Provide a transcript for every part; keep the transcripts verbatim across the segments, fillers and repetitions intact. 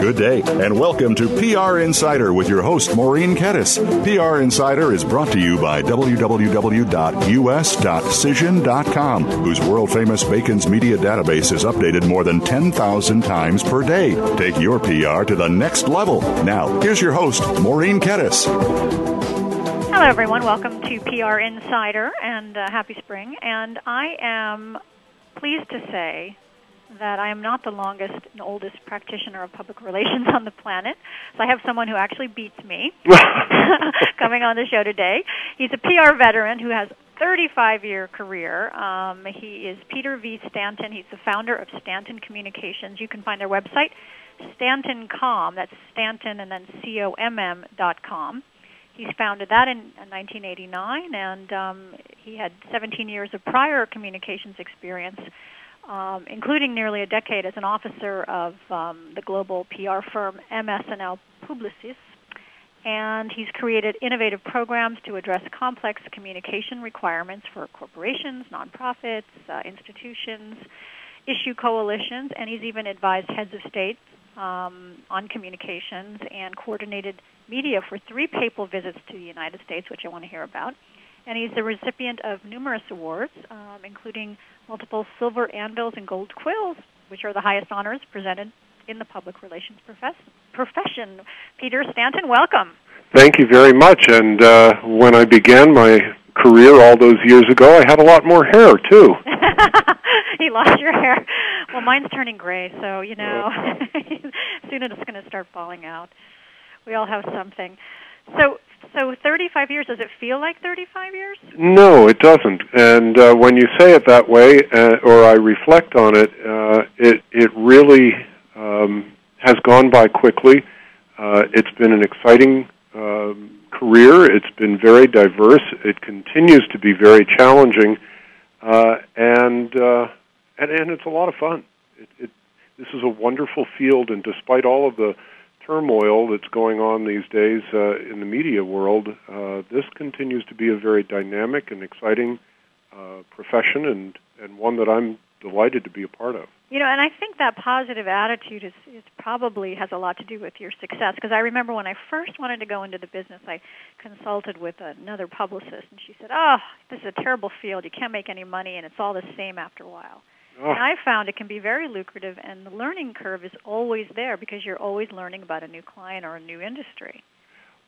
Good day, and welcome to P R Insider with your host, Maureen Kedes. P R Insider is brought to you by w w w dot u s dot cision dot com, whose world-famous Bacon's Media Database is updated more than ten thousand times per day. Take your P R to the next level. Now, here's your host, Maureen Kedes. Hello, everyone. Welcome to P R Insider, and uh, happy spring. And I am pleased to say that I am not the longest and oldest practitioner of public relations on the planet. So I have someone who actually beats me coming on the show today. He's a P R veteran who has a thirty-five-year career. Um, he is Peter V. Stanton. He's the founder of Stanton Communications. You can find their website, Stanton dot com. That's Stanton and then C O M M dot com. He's founded that in nineteen eighty-nine, and um, he had seventeen years of prior communications experience, Um, including nearly a decade as an officer of um, the global P R firm M S and L Publicis, and he's created innovative programs to address complex communication requirements for corporations, nonprofits, uh, institutions, issue coalitions, and he's even advised heads of state um, on communications and coordinated media for three papal visits to the United States, which I want to hear about. And he's the recipient of numerous awards, um, including multiple Silver Anvils and Gold Quills, which are the highest honors presented in the public relations profess- profession. Peter Stanton, welcome. Thank you very much. And uh, when I began my career all those years ago, I had a lot more hair, too. You lost your hair. Well, mine's turning gray, so, you know, soon it's going to start falling out. We all have something. So... So thirty-five years, does it feel like thirty-five years? No, it doesn't. And uh, when you say it that way, uh, or I reflect on it, uh, it, it really um, has gone by quickly. Uh, it's been an exciting um, career. It's been very diverse. It continues to be very challenging. Uh, and, uh, and and it's a lot of fun. It, it, this is a wonderful field, and despite all of the turmoil that's going on these days uh, in the media world, uh, this continues to be a very dynamic and exciting uh, profession, and, and one that I'm delighted to be a part of. You know, and I think that positive attitude is, is probably has a lot to do with your success, because I remember when I first wanted to go into the business, I consulted with another publicist, and she said, oh, this is a terrible field, you can't make any money, and it's all the same after a while. And I found it can be very lucrative, and the learning curve is always there because you're always learning about a new client or a new industry.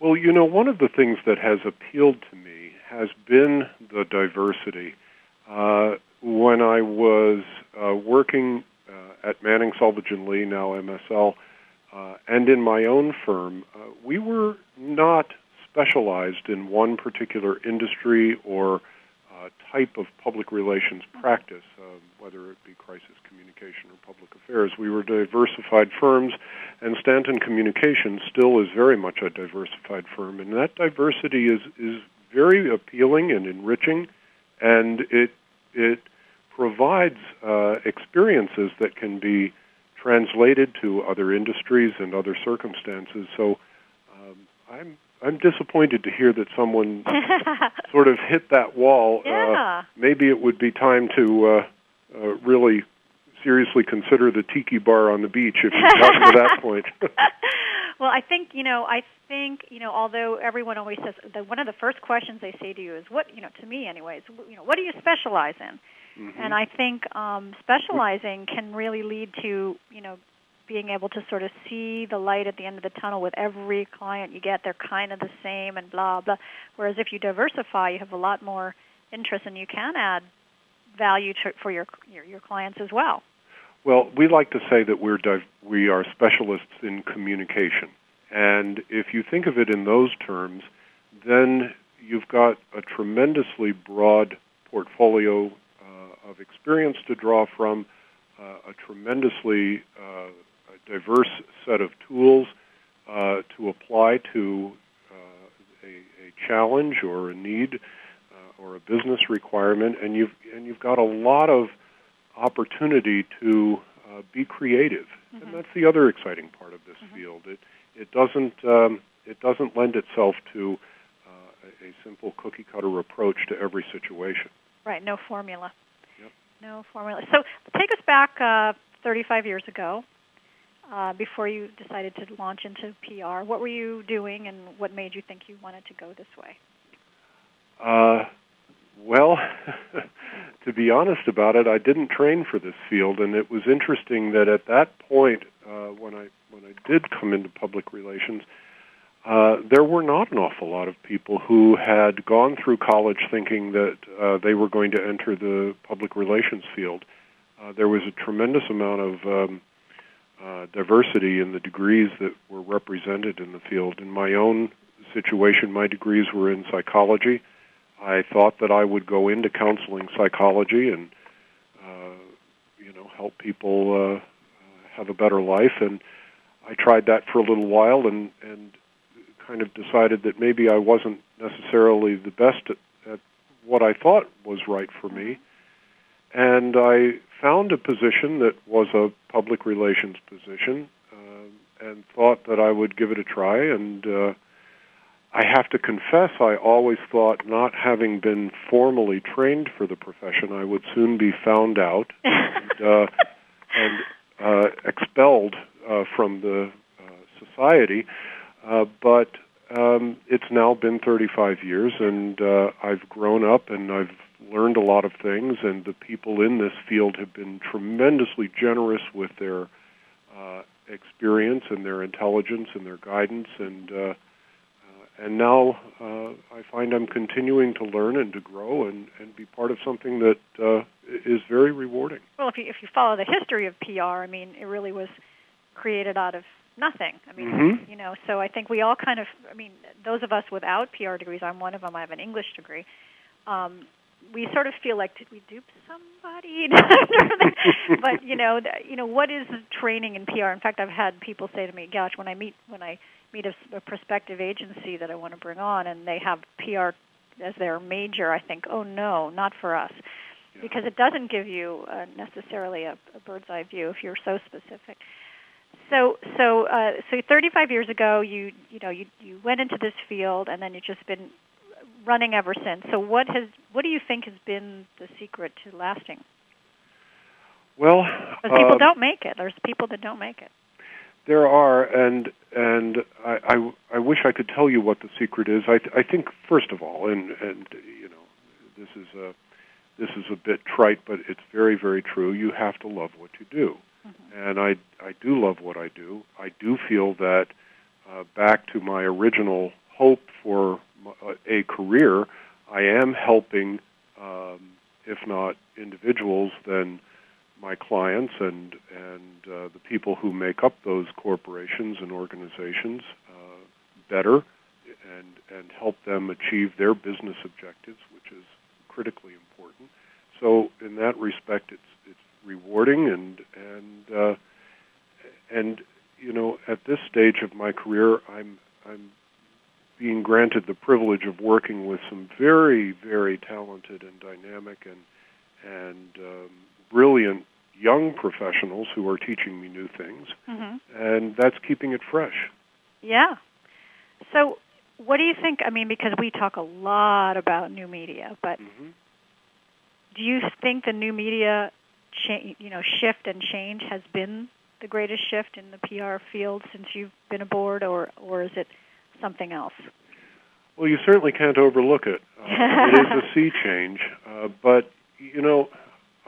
Well, you know, one of the things that has appealed to me has been the diversity. Uh, when I was uh, working uh, at Manning, Salvage and Lee, now M S L, uh, and in my own firm, uh, we were not specialized in one particular industry or type of public relations practice, um, whether it be crisis communication or public affairs. We were diversified firms, and Stanton Communications still is very much a diversified firm, and that diversity is, is very appealing and enriching, and it it provides uh, experiences that can be translated to other industries and other circumstances. So um, I'm I'm disappointed to hear that someone sort of hit that wall. Yeah. Uh, maybe it would be time to uh, uh, really seriously consider the tiki bar on the beach if you've gotten to that point. Well, I think, you know, I think, you know, although everyone always says, the, one of the first questions they say to you is, what, you know, to me anyways, you know, what do you specialize in? Mm-hmm. And I think um, specializing can really lead to, you know, being able to sort of see the light at the end of the tunnel with every client you get. They're kind of the same and blah, blah. Whereas if you diversify, you have a lot more interest, and you can add value to, for your, your your clients as well. Well, we like to say that we're div- we are specialists in communication. And if you think of it in those terms, then you've got a tremendously broad portfolio uh, of experience to draw from, uh, a tremendously uh, diverse set of tools uh, to apply to uh, a, a challenge or a need uh, or a business requirement, and you've and you've got a lot of opportunity to uh, be creative, mm-hmm. and that's the other exciting part of this mm-hmm. field. It it doesn't um, it doesn't lend itself to uh, a simple cookie cutter approach to every situation. Right, no formula. Yep. No formula. So take us back uh, thirty-five years ago. Uh, before you decided to launch into P R, what were you doing, and what made you think you wanted to go this way? Uh, well, to be honest about it, I didn't train for this field, and it was interesting that at that point, uh, when I when I did come into public relations, uh, there were not an awful lot of people who had gone through college thinking that uh, they were going to enter the public relations field. Uh, there was a tremendous amount of um, Uh, diversity in the degrees that were represented in the field. In my own situation, my degrees were in psychology. I thought that I would go into counseling psychology and, uh, you know, help people uh, have a better life. And I tried that for a little while and, and kind of decided that maybe I wasn't necessarily the best at, at what I thought was right for me. And I found a position that was a public relations position, uh, and thought that I would give it a try. And uh, I have to confess, I always thought, not having been formally trained for the profession, I would soon be found out and, uh, and uh, expelled uh, from the uh, society. Uh, but um, it's now been thirty-five years, and uh, I've grown up, and I've learned a lot of things, and the people in this field have been tremendously generous with their uh, experience and their intelligence and their guidance, and uh, uh, and now uh, I find I'm continuing to learn and to grow and, and be part of something that uh, is very rewarding. Well, if you, if you follow the history of P R, I mean, it really was created out of nothing. I mean, mm-hmm. you know, so I think we all kind of, I mean, those of us without P R degrees, I'm one of them, I have an English degree, um, we sort of feel like, did we dupe somebody? But you know, you know, what is training in P R? In fact, I've had people say to me, "Gosh, when I meet when I meet a, a prospective agency that I want to bring on, and they have P R as their major, I think, oh no, not for us, yeah. because it doesn't give you uh, necessarily a, a bird's eye view if you're so specific." So, so, uh, so, thirty-five years ago, you you know, you you went into this field, and then you've just been running ever since. So what has what do you think has been the secret to lasting? Well, because people uh, don't make it. There's people that don't make it. There are, and and I, I, I wish I could tell you what the secret is. I th- I think first of all, and and you know, this is a this is a bit trite, but it's very very true. You have to love what you do, mm-hmm. and I I do love what I do. I do feel that uh, back to my original hope for a career, I am helping, um, if not individuals, then my clients and and uh, the people who make up those corporations and organizations uh, better, and and help them achieve their business objectives, which is critically important. So in that respect, it's it's rewarding, and and uh, and you know, at this stage of my career, I'm I'm. being granted the privilege of working with some very, very talented and dynamic and and um, brilliant young professionals who are teaching me new things, mm-hmm. and that's keeping it fresh. Yeah. So, what do you think? I mean, because we talk a lot about new media, but mm-hmm. do you think the new media, cha- you know, shift and change has been the greatest shift in the P R field since you've been aboard, or or is it something else? Well, you certainly can't overlook it. Uh, it is a sea change. Uh, but, you know,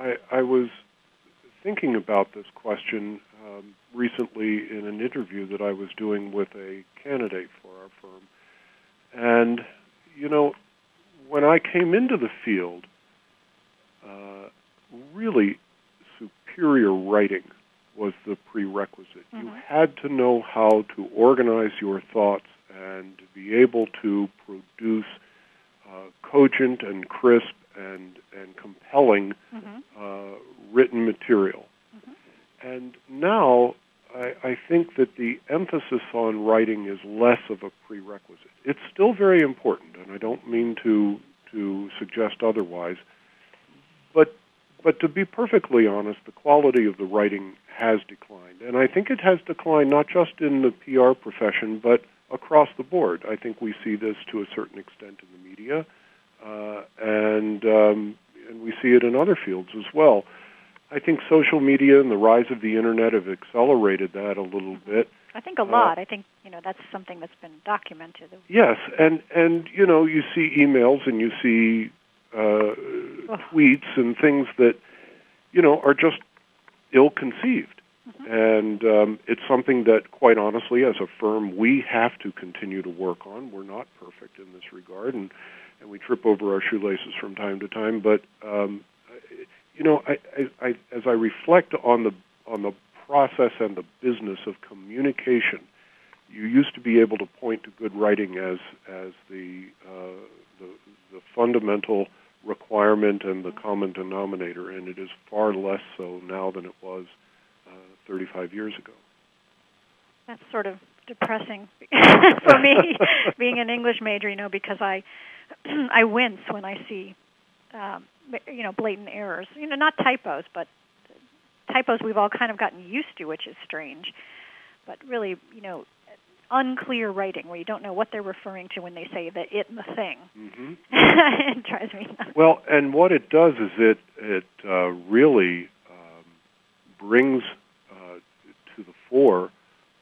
I, I was thinking about this question um, recently in an interview that I was doing with a candidate for our firm. And, you know, when I came into the field, uh, really superior writing was the prerequisite. Mm-hmm. You had to know how to organize your thoughts and be able to produce uh, cogent and crisp and compelling mm-hmm. uh, written material. Mm-hmm. And now I, I think that the emphasis on writing is less of a prerequisite. It's still very important, and I don't mean to to suggest otherwise, but But to be perfectly honest, the quality of the writing has declined. And I think it has declined not just in the P R profession, but across the board. I think we see this to a certain extent in the media, uh, and, um, and we see it in other fields as well. I think social media and the rise of the Internet have accelerated that a little bit. I think a lot. Uh, I think, you know, that's something that's been documented. Yes, and, and you know, you see emails and you see... Uh, oh. tweets and things that, you know, are just ill-conceived. Mm-hmm. And um, it's something that, quite honestly, as a firm, we have to continue to work on. We're not perfect in this regard, and, and we trip over our shoelaces from time to time. But, um, you know, I, I, I, as I reflect on the, on the process and the business of communication, you used to be able to point to good writing as, as the, uh, the, the fundamental requirement and the common denominator, and it is far less so now than it was uh, thirty-five years ago. That's sort of depressing for me, being an English major, you know, because I I wince when I see, um, you know, blatant errors. You know, not typos, but typos we've all kind of gotten used to, which is strange. But really, you know, unclear writing where you don't know what they're referring to when they say the it and the thing. Mm-hmm. It drives me nuts. Well, and what it does is it, it uh, really um, brings uh, to the fore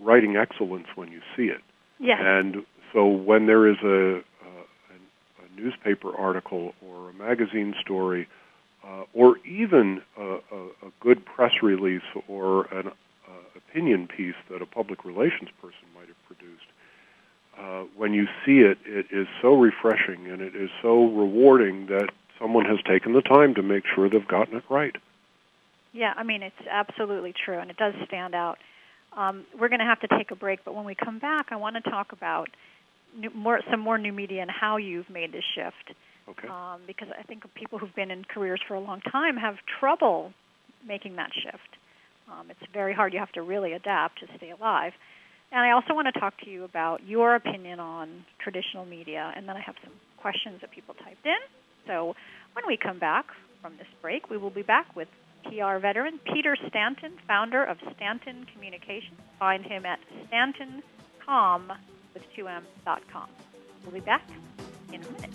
writing excellence when you see it. Yes. And so when there is a, uh, a newspaper article or a magazine story uh, or even a, a, a good press release or an opinion piece that a public relations person might have produced, uh, when you see it, it is so refreshing and it is so rewarding that someone has taken the time to make sure they've gotten it right. Yeah, I mean, it's absolutely true, and it does stand out. Um, we're going to have to take a break, but when we come back, I want to talk about new, more, some more new media and how you've made this shift. Okay. Um, because I think people who've been in careers for a long time have trouble making that shift. Um, it's very hard. You have to really adapt to stay alive. And I also want to talk to you about your opinion on traditional media, and then I have some questions that people typed in. So when we come back from this break, we will be back with P R veteran Peter Stanton, founder of Stanton Communications. Find him at stanton com with two M dot com. We'll be back in a minute.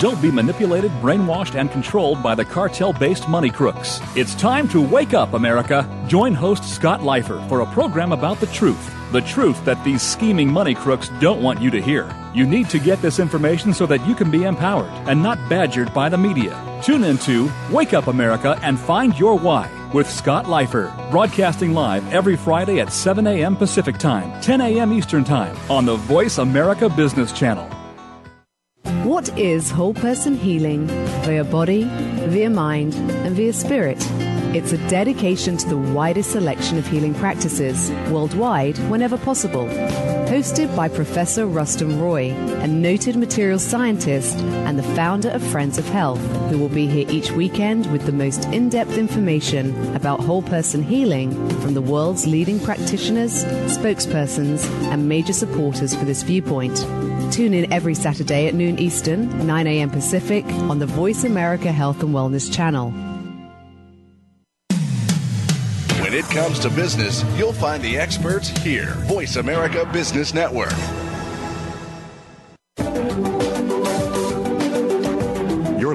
Don't be manipulated, brainwashed, and controlled by the cartel-based money crooks. It's time to wake up, America. Join host Scott Leifer for a program about the truth, the truth that these scheming money crooks don't want you to hear. You need to get this information so that you can be empowered and not badgered by the media. Tune in to Wake Up, America, and Find Your Why with Scott Leifer, broadcasting live every Friday at seven a.m. Pacific Time, ten a.m. Eastern Time on the Voice America Business Channel. What is whole person healing via body, via mind, and via spirit? It's a dedication to the widest selection of healing practices worldwide whenever possible. Hosted by Professor Rustam Roy, a noted materials scientist and the founder of Friends of Health, who will be here each weekend with the most in-depth information about whole person healing from the world's leading practitioners, spokespersons, and major supporters for this viewpoint. Tune in every Saturday at noon Eastern, nine a.m. Pacific on the Voice America Health and Wellness channel. When it comes to business, you'll find the experts here. Voice America Business Network. You're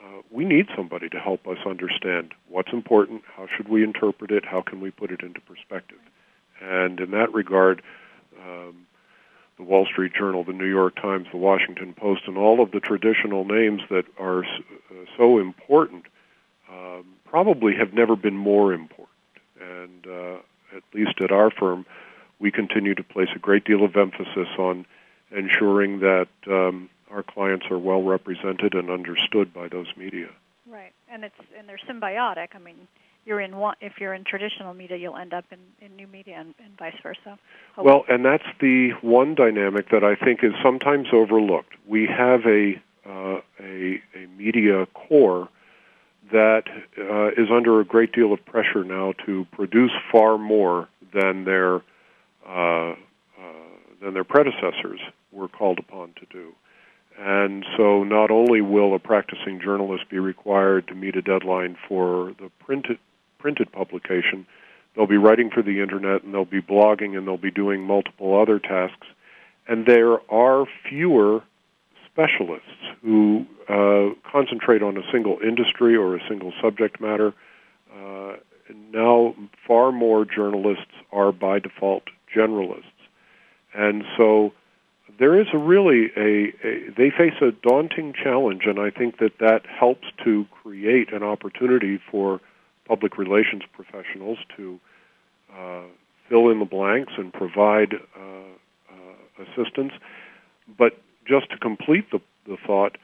uh, we need somebody to help us understand what's important, how should we interpret it, how can we put it into perspective. And in that regard, um, the Wall Street Journal, the New York Times, the Washington Post, and all of the traditional names that are so important um, probably have never been more important. And uh, at least at our firm, we continue to place a great deal of emphasis on ensuring that um, our clients are well represented and understood by those media. Right, and it's and they're symbiotic. I mean, you're in one, if you're in traditional media, you'll end up in, in new media, and, and vice versa. Hopefully. Well, and that's the one dynamic that I think is sometimes overlooked. We have a uh, a, a media core that uh, is under a great deal of pressure now to produce far more than their uh, uh, than their predecessors were called upon to do. And so not only will a practicing journalist be required to meet a deadline for the printed, printed publication, they'll be writing for the Internet, and they'll be blogging, and they'll be doing multiple other tasks. And there are fewer specialists who uh, concentrate on a single industry or a single subject matter. Uh, now far more journalists are by default generalists. And so there is a really a, a, they face a daunting challenge, and I think that that helps to create an opportunity for public relations professionals to uh, fill in the blanks and provide uh, uh, assistance. But just to complete the, the thought,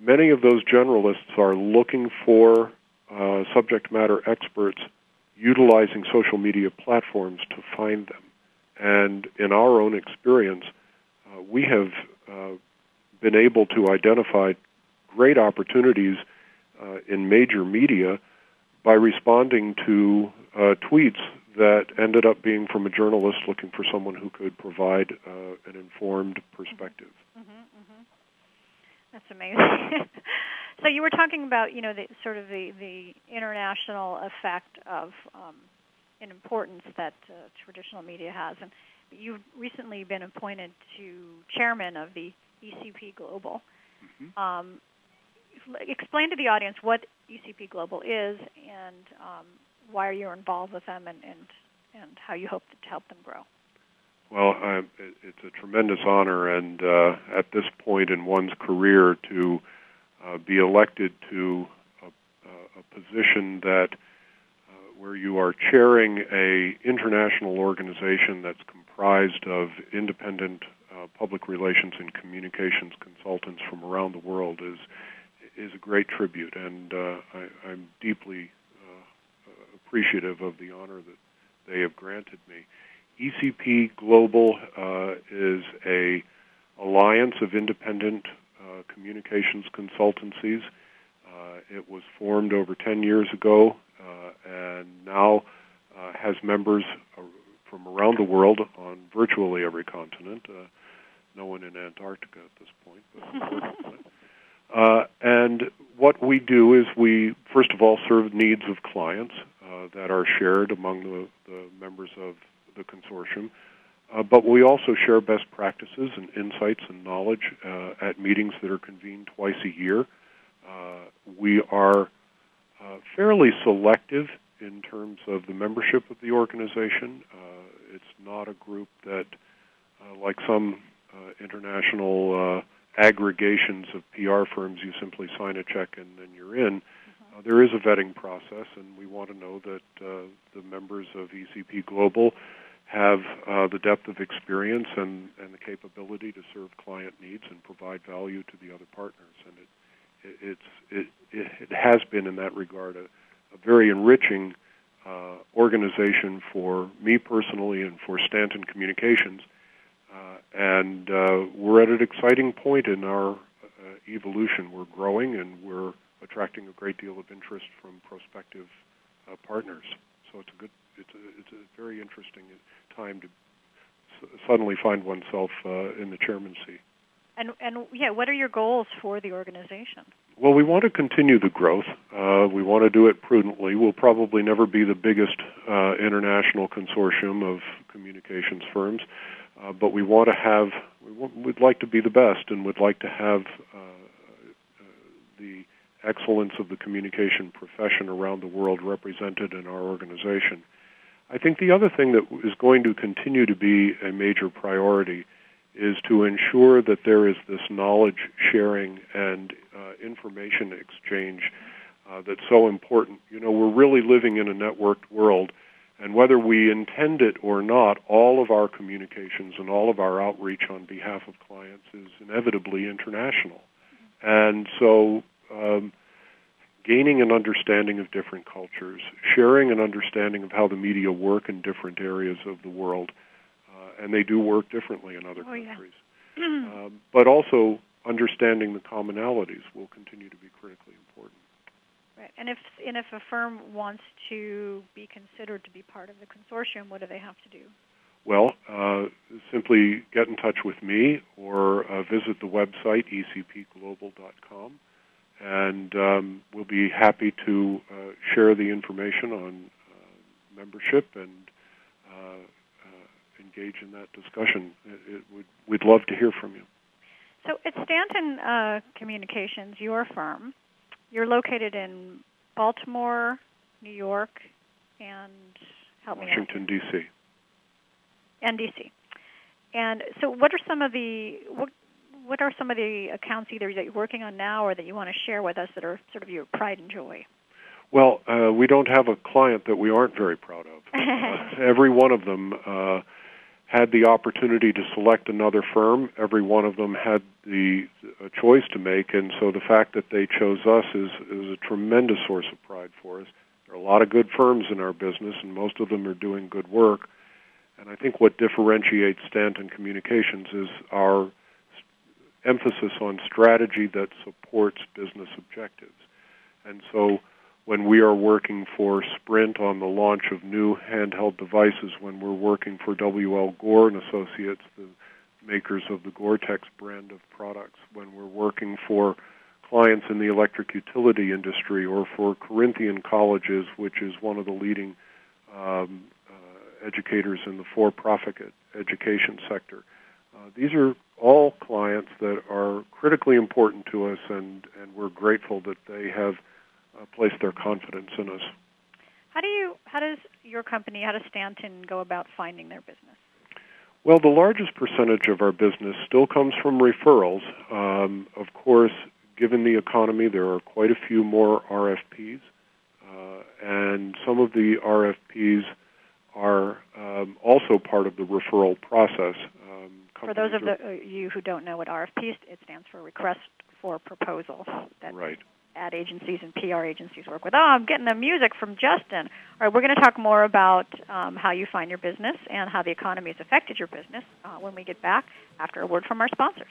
many of those generalists are looking for uh, subject matter experts utilizing social media platforms to find them. And in our own experience, we have uh, been able to identify great opportunities uh, in major media by responding to uh, tweets that ended up being from a journalist looking for someone who could provide uh, an informed perspective. Mm-hmm, mm-hmm. That's amazing. So you were talking about, you know, the, sort of the, the international effect of um, an importance that uh, traditional media has, and you've recently been appointed to chairman of the E C P Global. Mm-hmm. Um, explain to the audience what E C P Global is, and um, why you're involved with them, and, and, and how you hope to help them grow. Well, I, it's a tremendous honor, and uh, at this point in one's career, to uh, be elected to a, a position that uh, where you are chairing an international organization that's comprised of independent uh, public relations and communications consultants from around the world is is a great tribute, and uh, I, I'm deeply uh, appreciative of the honor that they have granted me. E C P Global uh, is a alliance of independent uh, communications consultancies. Uh, it was formed over ten years ago, uh, and now uh, has members Uh, from around the world on virtually every continent. Uh, no one in Antarctica at this point. But uh, and what we do is we, first of all, serve needs of clients uh, that are shared among the, the members of the consortium. Uh, but we also share best practices and insights and knowledge uh, at meetings that are convened twice a year. Uh, we are uh, fairly selective in terms of the membership of the organization. Uh, it's not a group that, uh, like some uh, international uh, aggregations of P R firms, you simply sign a check and then you're in. Uh, there is a vetting process, and we want to know that uh, the members of E C P Global have uh, the depth of experience and, and the capability to serve client needs and provide value to the other partners. And it, it, it's, it, it has been, in that regard, a a very enriching uh, organization for me personally and for Stanton Communications. Uh, and uh, we're at an exciting point in our uh, evolution. We're growing, and we're attracting a great deal of interest from prospective uh, partners. So it's a good, it's a, it's a very interesting time to s suddenly find oneself uh, in the chairman seat. And, and yeah, what are your goals for the organization? Well, we want to continue the growth. Uh, we want to do it prudently. We'll probably never be the biggest uh, international consortium of communications firms, uh, but we want to have, we want, we'd like to be the best, and we'd like to have uh, uh, the excellence of the communication profession around the world represented in our organization. I think the other thing that is going to continue to be a major priority is to ensure that there is this knowledge sharing and uh, information exchange uh, that's so important. You know, we're really living in a networked world, and whether we intend it or not, all of our communications and all of our outreach on behalf of clients is inevitably international. And so um, gaining an understanding of different cultures, sharing an understanding of how the media work in different areas of the world, and they do work differently in other oh, countries. Yeah. Mm-hmm. um, but also understanding the commonalities will continue to be critically important. Right. And if and if a firm wants to be considered to be part of the consortium, what do they have to do? Well, uh, simply get in touch with me or uh, visit the website, E C P global dot com, and um, we'll be happy to uh, share the information on uh, membership and uh, engage in that discussion. It, it would, we'd love to hear from you. So at Stanton uh, Communications, your firm, you're located in Baltimore, New York, and help me out. Washington, D C And D C And so what are some of the what, what are some of the accounts either that you're working on now or that you want to share with us that are sort of your pride and joy? Well, uh, we don't have a client that we aren't very proud of. Uh, every one of them uh, had the opportunity to select another firm. Every one of them had the a choice to make, and so the fact that they chose us is, is a tremendous source of pride for us. There are a lot of good firms in our business, and most of them are doing good work. And I think what differentiates Stanton Communications is our emphasis on strategy that supports business objectives. And so when we are working for Sprint on the launch of new handheld devices, when we're working for W L Gore and Associates, the makers of the Gore-Tex brand of products, when we're working for clients in the electric utility industry or for Corinthian Colleges, which is one of the leading um, uh, educators in the for-profit education sector. Uh, these are all clients that are critically important to us, and, and we're grateful that they have Uh, place their confidence in us. How do you? How does your company, how does Stanton go about finding their business? Well, the largest percentage of our business still comes from referrals. Um, of course, given the economy, there are quite a few more R F Ps, uh, and some of the R F Ps are um, also part of the referral process. Um, for those of are, the, uh, you who don't know what R F P, it stands for Request for Proposal. That's right. Ad agencies and P R agencies work with. Oh, I'm getting the music from Justin. All right, we're going to talk more about um, how you find your business and how the economy has affected your business uh, when we get back after a word from our sponsors.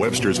Webster's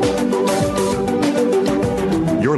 You're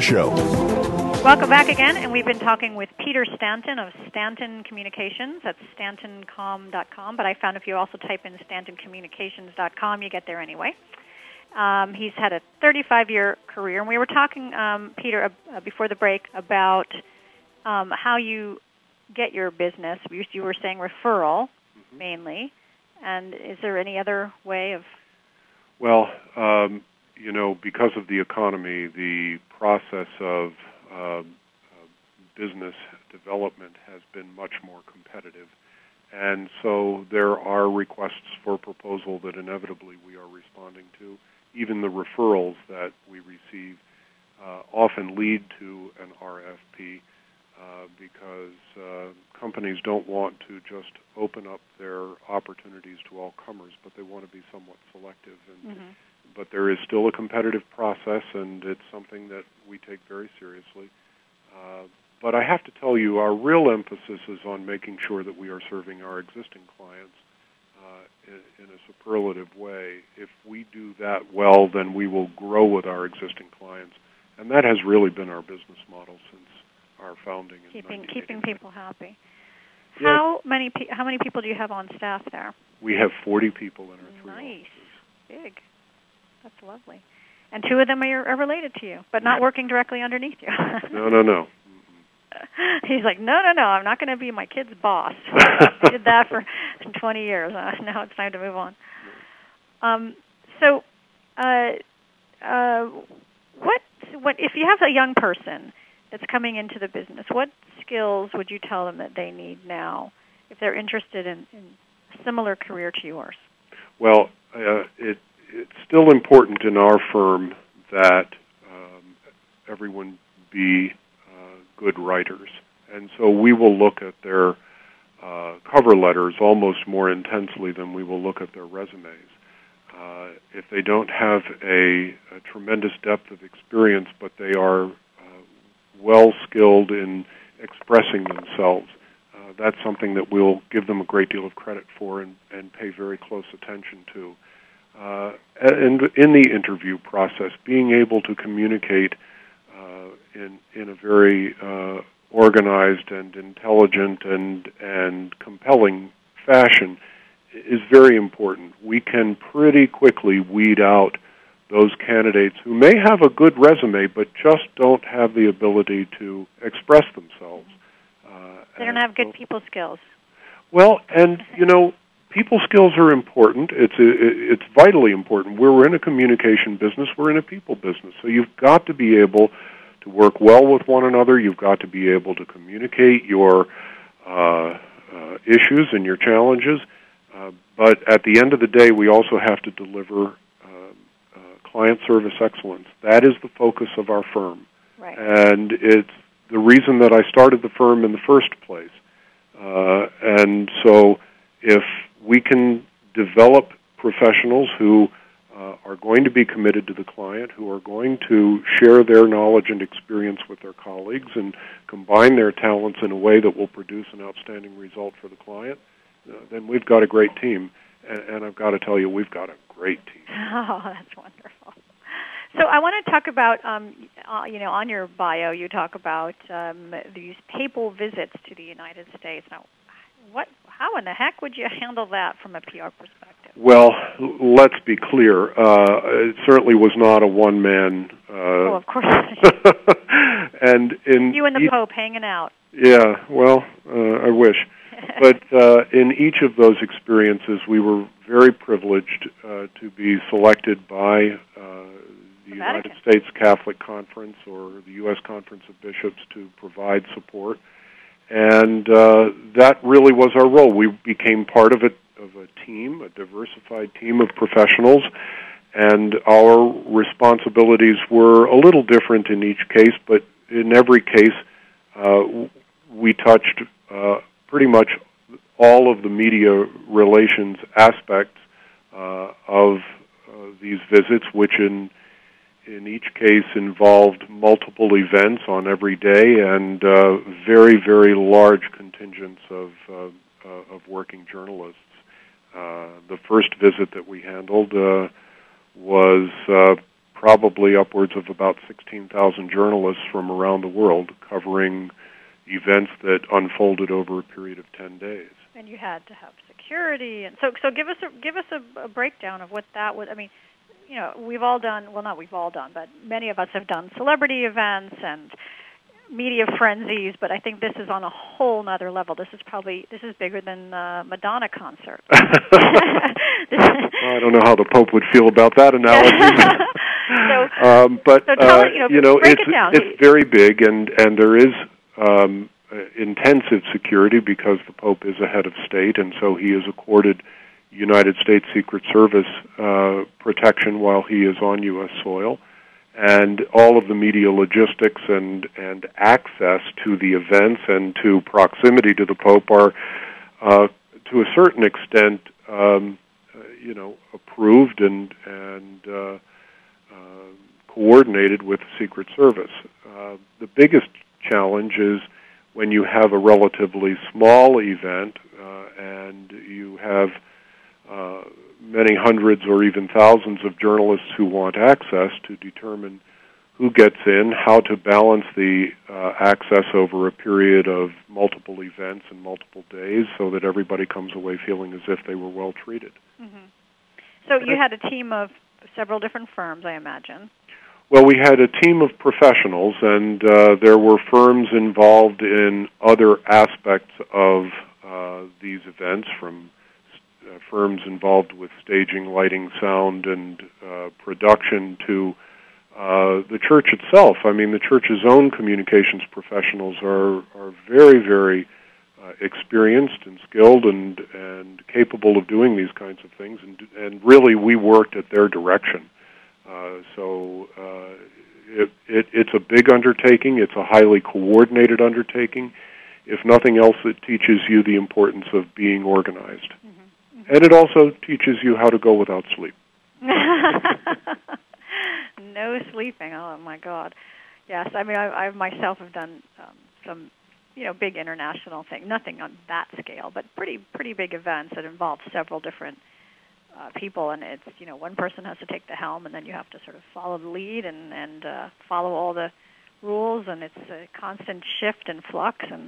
show. Welcome back again, and we've been talking with Peter Stanton of Stanton Communications. That's stanton com dot com, but I found if you also type in stanton communications dot com, you get there anyway. Um, he's had a thirty-five-year career, and we were talking, um, Peter, uh, before the break about um, how you get your business. You were saying referral, mm-hmm. mainly, and is there any other way of... Well, um you know, because of the economy, the process of uh, uh, business development has been much more competitive. And so there are requests for proposal that inevitably we are responding to. Even the referrals that we receive uh, often lead to an R F P uh, because uh, companies don't want to just open up their opportunities to all comers, but they want to be somewhat selective. And mm-hmm. But there is still a competitive process, and it's something that we take very seriously. Uh, but I have to tell you, our real emphasis is on making sure that we are serving our existing clients uh, in, in a superlative way. If we do that well, then we will grow with our existing clients. And that has really been our business model since our founding in nineteen eighty-nine. Keeping people happy. Yes. How many pe- how many people do you have on staff there? We have forty people in our three offices. Nice. Big. That's lovely. And two of them are, are related to you, but not working directly underneath you. No, no, no. Mm-hmm. He's like, no, no, no, I'm not going to be my kid's boss. I did that for twenty years. Uh, now it's time to move on. Um, so uh, uh, what? What if you have a young person that's coming into the business, what skills would you tell them that they need now if they're interested in, in a similar career to yours? Well, uh, it. It's still important in our firm that um, everyone be uh, good writers. And so we will look at their uh, cover letters almost more intensely than we will look at their resumes. Uh, if they don't have a, a tremendous depth of experience, but they are uh, well-skilled in expressing themselves, uh, that's something that we'll give them a great deal of credit for and, and pay very close attention to. Uh, and in the interview process, being able to communicate uh, in in a very uh, organized and intelligent and and compelling fashion is very important. We can pretty quickly weed out those candidates who may have a good resume but just don't have the ability to express themselves. Uh, they don't have good people skills. Well, and you know. People skills are important. It's a, it's vitally important. We're in a communication business. We're in a people business. So you've got to be able to work well with one another. You've got to be able to communicate your uh, uh, issues and your challenges. Uh, but at the end of the day, we also have to deliver uh, uh, client service excellence. That is the focus of our firm. Right. And it's the reason that I started the firm in the first place. Uh, and so if we can develop professionals who uh, are going to be committed to the client, who are going to share their knowledge and experience with their colleagues and combine their talents in a way that will produce an outstanding result for the client, uh, then we've got a great team. And, and I've got to tell you, we've got a great team. Oh, that's wonderful. So I want to talk about, um, uh, you know, on your bio, you talk about um, these papal visits to the United States. Now, what, how in the heck would you handle that from a P R perspective? Well, let's be clear. Uh, it certainly was not a one-man. Uh, oh, of course. and in you and the e- Pope hanging out. Yeah. Well, uh, I wish. But uh, in each of those experiences, we were very privileged uh, to be selected by uh, the United States Catholic Conference or the U S Conference of Bishops to provide support. And uh, that really was our role. We became part of a, of a team, a diversified team of professionals, and our responsibilities were a little different in each case, but in every case, uh, we touched uh, pretty much all of the media relations aspects uh, of uh, these visits, which in in each case involved multiple events on every day and uh, very, very large contingents of uh, uh, of working journalists. Uh, the first visit that we handled uh, was uh, probably upwards of about sixteen thousand journalists from around the world covering events that unfolded over a period of ten days. And you had to have security, and so so give us a give us a, a breakdown of what that would. I mean, you know, we've all done well, not we've all done, but many of us have done celebrity events and media frenzies. But I think this is on a whole nother level. This is probably this is bigger than uh, Madonna concert. Well, I don't know how the Pope would feel about that analogy. so, um, but so tell uh, it, you know, you know break it's it down, it's please. Very big, and and there is. Um, intensive security because the Pope is a head of state, and so he is accorded United States Secret Service uh, protection while he is on U S soil, and all of the media logistics and, and access to the events and to proximity to the Pope are, uh, to a certain extent, um, you know, approved and and uh, uh, coordinated with the Secret Service. Uh, the biggest challenge is when you have a relatively small event uh, and you have uh, many hundreds or even thousands of journalists who want access to determine who gets in, how to balance the uh, access over a period of multiple events and multiple days so that everybody comes away feeling as if they were well treated. Mm-hmm. So you had a team of several different firms, I imagine. Well, we had a team of professionals, and uh, there were firms involved in other aspects of uh, these events, from uh, firms involved with staging, lighting, sound, and uh, production to uh, the church itself. I mean, the church's own communications professionals are, are very, very uh, experienced and skilled and, and capable of doing these kinds of things, and, and really we worked at their direction. Uh, so uh, it, it, it's a big undertaking. It's a highly coordinated undertaking. If nothing else, it teaches you the importance of being organized. Mm-hmm. Mm-hmm. And it also teaches you how to go without sleep. No sleeping. Oh, my God. Yes, I mean, I, I myself have done um, some, you know, big international thing. Nothing on that scale, but pretty pretty big events that involve several different Uh, people, and it's, you know, one person has to take the helm, and then you have to sort of follow the lead and, and uh, follow all the rules, and it's a constant shift and flux. And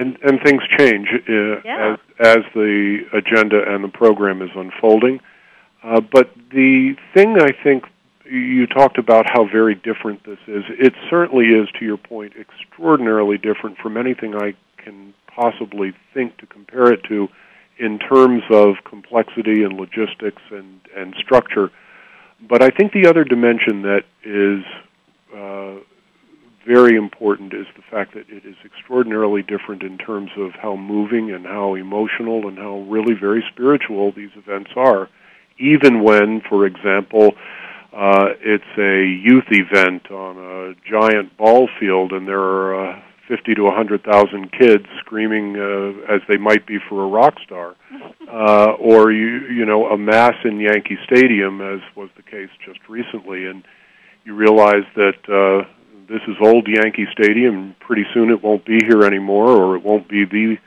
and, and things change uh, yeah. as, as the agenda and the program is unfolding. Uh, but the thing I think you talked about how very different this is, it certainly is, to your point, extraordinarily different from anything I can possibly think to compare it to in terms of complexity and logistics and, and structure. But I think the other dimension that is uh, very important is the fact that it is extraordinarily different in terms of how moving and how emotional and how really very spiritual these events are, even when, for example, Uh, it's a youth event on a giant ball field, and there are uh, fifty to one hundred thousand kids screaming uh, as they might be for a rock star, uh, or you you know a mass in Yankee Stadium, as was the case just recently, and you realize that uh, this is old Yankee Stadium. Pretty soon it won't be here anymore, or it won't be the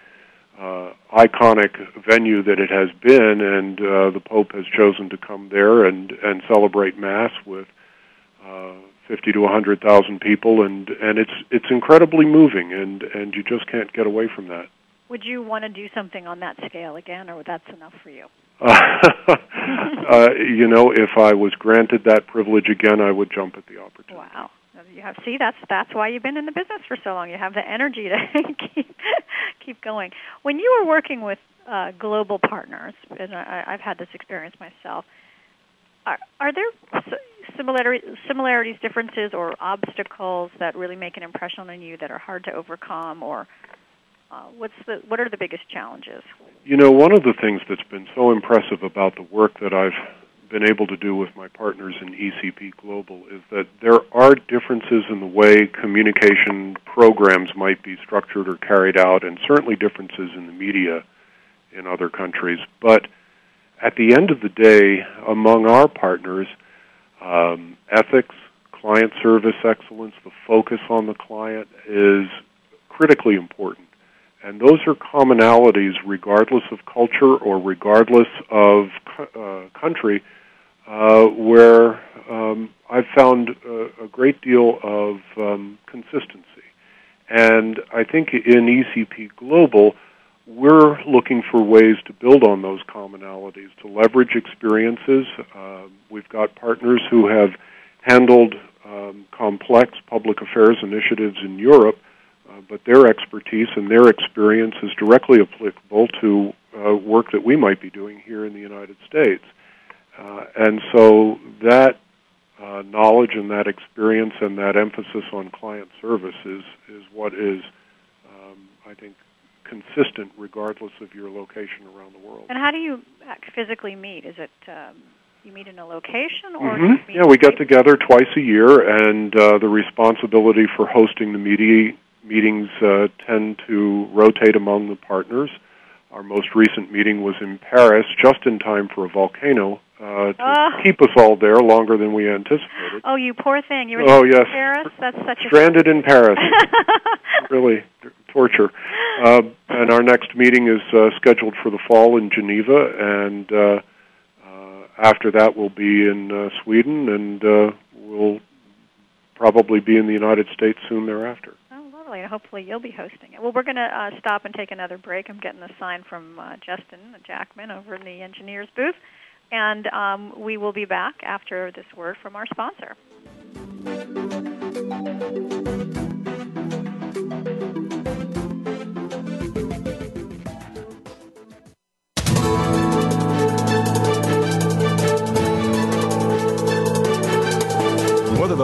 uh, iconic venue that it has been, and uh, the Pope has chosen to come there and, and celebrate Mass with uh, fifty to one hundred thousand people, and, and it's it's incredibly moving, and, and you just can't get away from that. Would you want to do something on that scale again, or that's enough for you? uh, you know, if I was granted that privilege again, I would jump at the opportunity. Wow. You have, see, that's that's why you've been in the business for so long. You have the energy to keep keep going. When you were working with uh, global partners, and I, I've had this experience myself, are, are there similarities, differences, or obstacles that really make an impression on you that are hard to overcome, or uh, what's the what are the biggest challenges? You know, one of the things that's been so impressive about the work that I've been able to do with my partners in E C P Global is that there are differences in the way communication programs might be structured or carried out, and certainly differences in the media in other countries. But at the end of the day, among our partners, um, ethics, client service excellence, the focus on the client is critically important. And those are commonalities regardless of culture or regardless of uh, country uh, where um, I've found a, a great deal of um, consistency. And I think in E C P Global, we're looking for ways to build on those commonalities, to leverage experiences. Uh, we've got partners who have handled um, complex public affairs initiatives in Europe, Uh, but their expertise and their experience is directly applicable to uh, work that we might be doing here in the United States. Uh, and so that uh, knowledge and that experience and that emphasis on client service is, is what is, um, I think, consistent regardless of your location around the world. And how do you physically meet? Is it... Um You meet in a location? Or mm-hmm. Yeah, we get together twice a year, and uh, the responsibility for hosting the media meetings uh, tend to rotate among the partners. Our most recent meeting was in Paris, just in time for a volcano, uh, to uh. keep us all there longer than we anticipated. Oh, you poor thing. You were oh, yes. in Paris? That's such Stranded a... in Paris. Really, torture. Uh, and our next meeting is uh, scheduled for the fall in Geneva, and... Uh, After that, we'll be in uh, Sweden, and uh, we'll probably be in the United States soon thereafter. Oh, lovely. And hopefully you'll be hosting it. Well, we're going to uh, stop and take another break. I'm getting a sign from uh, Justin Jackman over in the engineer's booth, and um, we will be back after this word from our sponsor. Whether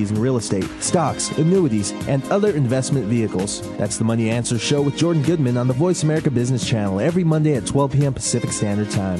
in real estate, stocks, annuities, and other investment vehicles. That's the Money Answer Show with Jordan Goodman on the Voice America Business Channel every Monday at twelve p.m. Pacific Standard Time.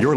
You're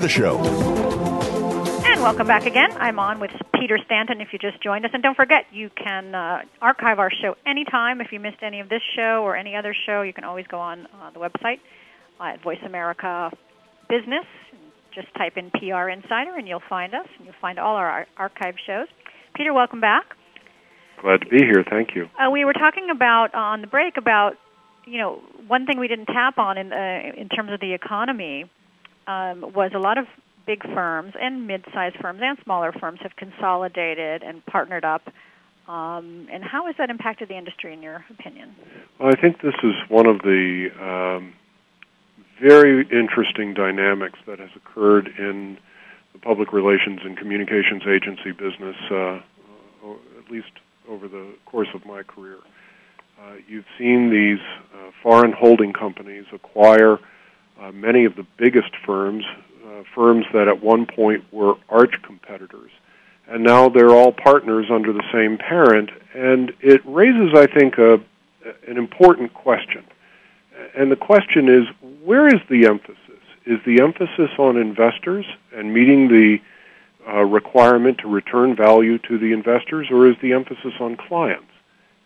the show. And welcome back again. I'm on with Peter Stanton if you just joined us. And don't forget, you can uh, archive our show anytime. If you missed any of this show or any other show, you can always go on uh, the website uh, at Voice America Business. Just type in P R Insider and you'll find us, and you'll find all our ar- archived shows. Peter, welcome back. Glad to be here. Thank you. Uh, we were talking about, uh, on the break, about, you know, one thing we didn't tap on in, uh, in terms of the economy. Um, was a lot of big firms and mid-sized firms and smaller firms have consolidated and partnered up. Um, and how has that impacted the industry, in your opinion? Well, I think this is one of the um, very interesting dynamics that has occurred in the public relations and communications agency business, uh, at least over the course of my career. Uh, you've seen these uh, foreign holding companies acquire Uh, many of the biggest firms, uh, firms that at one point were arch competitors. And now they're all partners under the same parent. And it raises, I think, a, an important question. And the question is, where is the emphasis? Is the emphasis on investors and meeting the uh, requirement to return value to the investors, or is the emphasis on clients?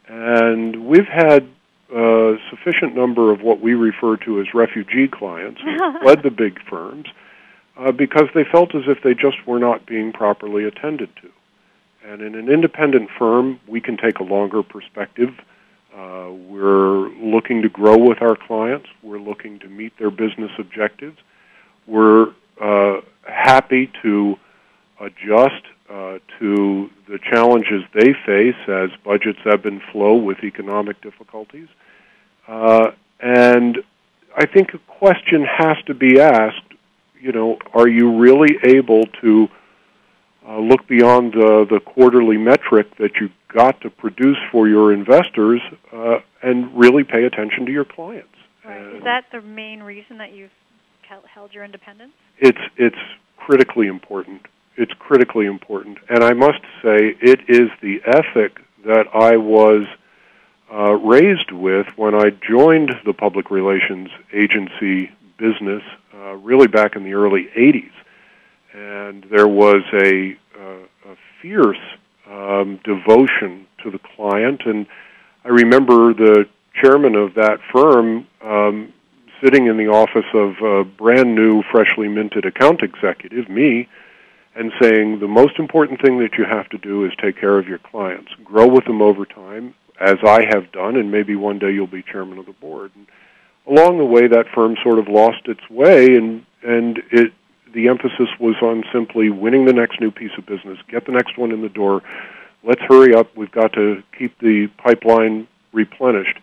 And we've had a uh, sufficient number of what we refer to as refugee clients who fled the big firms uh, because they felt as if they just were not being properly attended to. And in an independent firm, we can take a longer perspective. Uh, we're looking to grow with our clients. We're looking to meet their business objectives. We're uh, happy to adjust Uh, to the challenges they face as budgets ebb and flow with economic difficulties. Uh, and I think a question has to be asked, you know, are you really able to uh, look beyond the, the quarterly metric that you've got to produce for your investors uh, and really pay attention to your clients? Right. And is that the main reason that you've held your independence? It's it's critically important. It's critically important. And I must say it is the ethic that I was uh, raised with when I joined the public relations agency business uh, really back in the early eighties. And there was a, uh, a fierce um, devotion to the client. And I remember the chairman of that firm um, sitting in the office of a brand-new, freshly minted account executive, me, and saying the most important thing that you have to do is take care of your clients. Grow with them over time, as I have done, and maybe one day you'll be chairman of the board. And along the way, that firm sort of lost its way, and and it the emphasis was on simply winning the next new piece of business, get the next one in the door, let's hurry up. We've got to keep the pipeline replenished.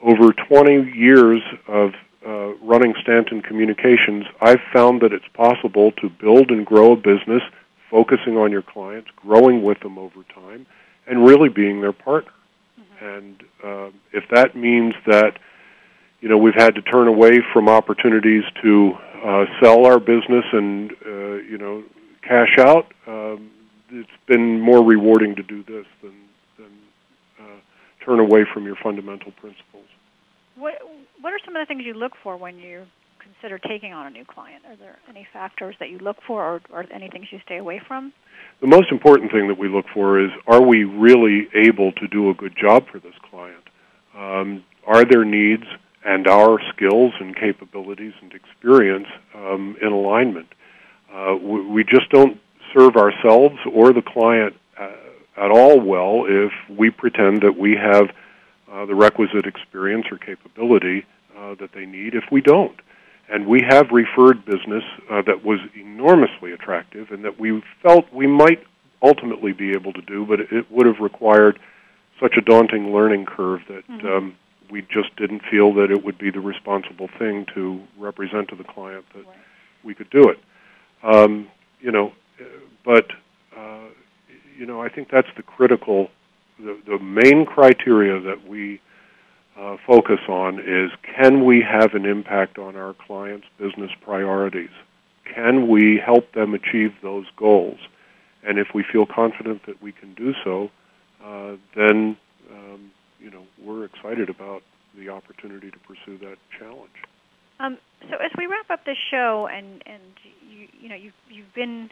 Over twenty years of uh, running Stanton Communications, I've found that it's possible to build and grow a business focusing on your clients, growing with them over time, and really being their partner. Mm-hmm. And uh, if that means that, you know, we've had to turn away from opportunities to uh, sell our business and, uh, you know, cash out, um, it's been more rewarding to do this than, than uh, turn away from your fundamental principles. What, what are some of the things you look for when you consider taking on a new client? Are there any factors that you look for, or are there any things you stay away from? The most important thing that we look for is, are we really able to do a good job for this client? Um, are their needs and our skills and capabilities and experience um, in alignment? Uh, we, we just don't serve ourselves or the client uh, at all well if we pretend that we have uh, the requisite experience or capability uh, that they need if we don't. And we have referred business uh, that was enormously attractive and that we felt we might ultimately be able to do, but it would have required such a daunting learning curve that mm-hmm. um, we just didn't feel that it would be the responsible thing to represent to the client that right. we could do it. Um, you know, but, uh, you know, I think that's the critical, the, the main criteria that we uh, focus on is, can we have an impact on our clients' business priorities? Can we help them achieve those goals? And if we feel confident that we can do so, uh, then, um, you know, we're excited about the opportunity to pursue that challenge. Um, so as we wrap up this show, and, and you, you know, you've, you've been,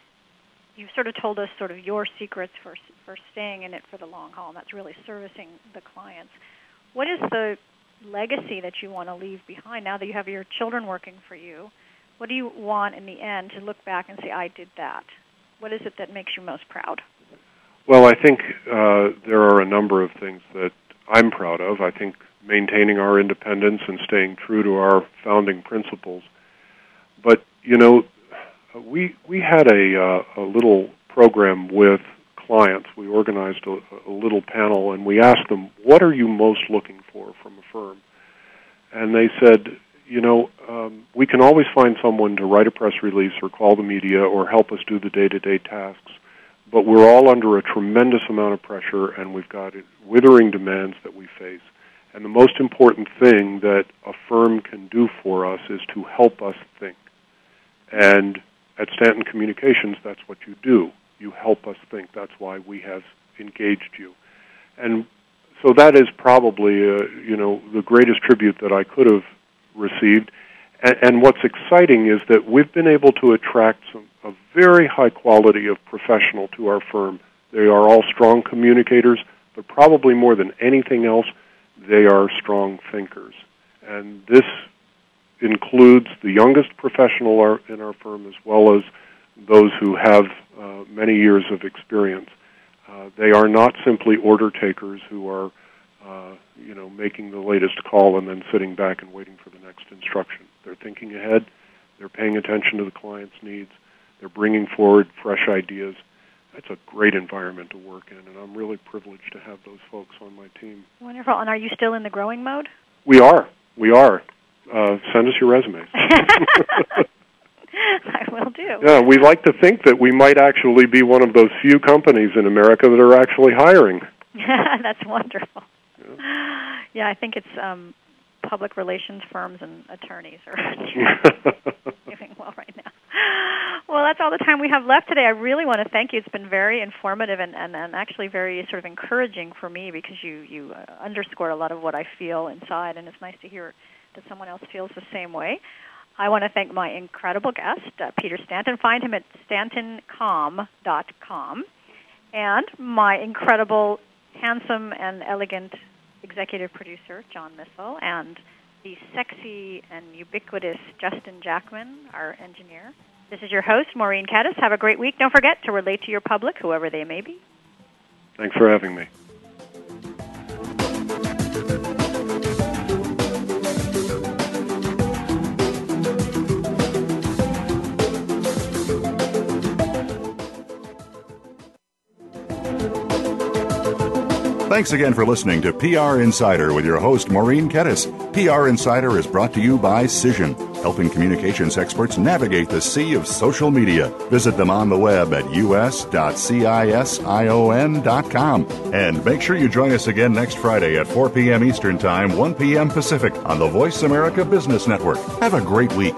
you've sort of told us sort of your secrets for, for staying in it for the long haul, and that's really servicing the clients. What is the legacy that you want to leave behind now that you have your children working for you? What do you want in the end to look back and say, I did that? What is it that makes you most proud? Well, I think uh, there are a number of things that I'm proud of. I think maintaining our independence and staying true to our founding principles. But, you know, we we had a, uh, a little program with clients. We organized a, a little panel, and we asked them, what are you most looking for from a firm? And they said, you know, um, we can always find someone to write a press release or call the media or help us do the day-to-day tasks, but we're all under a tremendous amount of pressure, and we've got withering demands that we face. And the most important thing that a firm can do for us is to help us think. And at Stanton Communications, that's what you do. You help us think. That's why we have engaged you. And so that is probably, uh, you know, the greatest tribute that I could have received. And, and what's exciting is that we've been able to attract some, a very high quality of professional to our firm. They are all strong communicators, but probably more than anything else, they are strong thinkers. And this includes the youngest professional in our firm as well as those who have uh, many years of experience. Uh, they are not simply order takers who are, uh, you know, making the latest call and then sitting back and waiting for the next instruction. They're thinking ahead. They're paying attention to the client's needs. They're bringing forward fresh ideas. That's a great environment to work in, and I'm really privileged to have those folks on my team. Wonderful. And are you still in the growing mode? We are. We are. Uh, send us your resumes. I will do. Yeah, we like to think that we might actually be one of those few companies in America that are actually hiring. That's wonderful. Yeah. yeah, I think it's um, public relations firms and attorneys are doing well right now. Well, that's all the time we have left today. I really want to thank you. It's been very informative and, and, and actually very sort of encouraging for me, because you, you uh, underscored a lot of what I feel inside, and it's nice to hear that someone else feels the same way. I want to thank my incredible guest, uh, Peter Stanton. Find him at stanton com dot com. And my incredible, handsome, and elegant executive producer, John Missel, and the sexy and ubiquitous Justin Jackman, our engineer. This is your host, Maureen Kedes. Have a great week. Don't forget to relate to your public, whoever they may be. Thanks for having me. Thanks again for listening to P R Insider with your host, Maureen Kedes. P R Insider is brought to you by Cision, helping communications experts navigate the sea of social media. Visit them on the web at u s dot cision dot com. And make sure you join us again next Friday at four p.m. Eastern Time, one p.m. Pacific on the Voice America Business Network. Have a great week.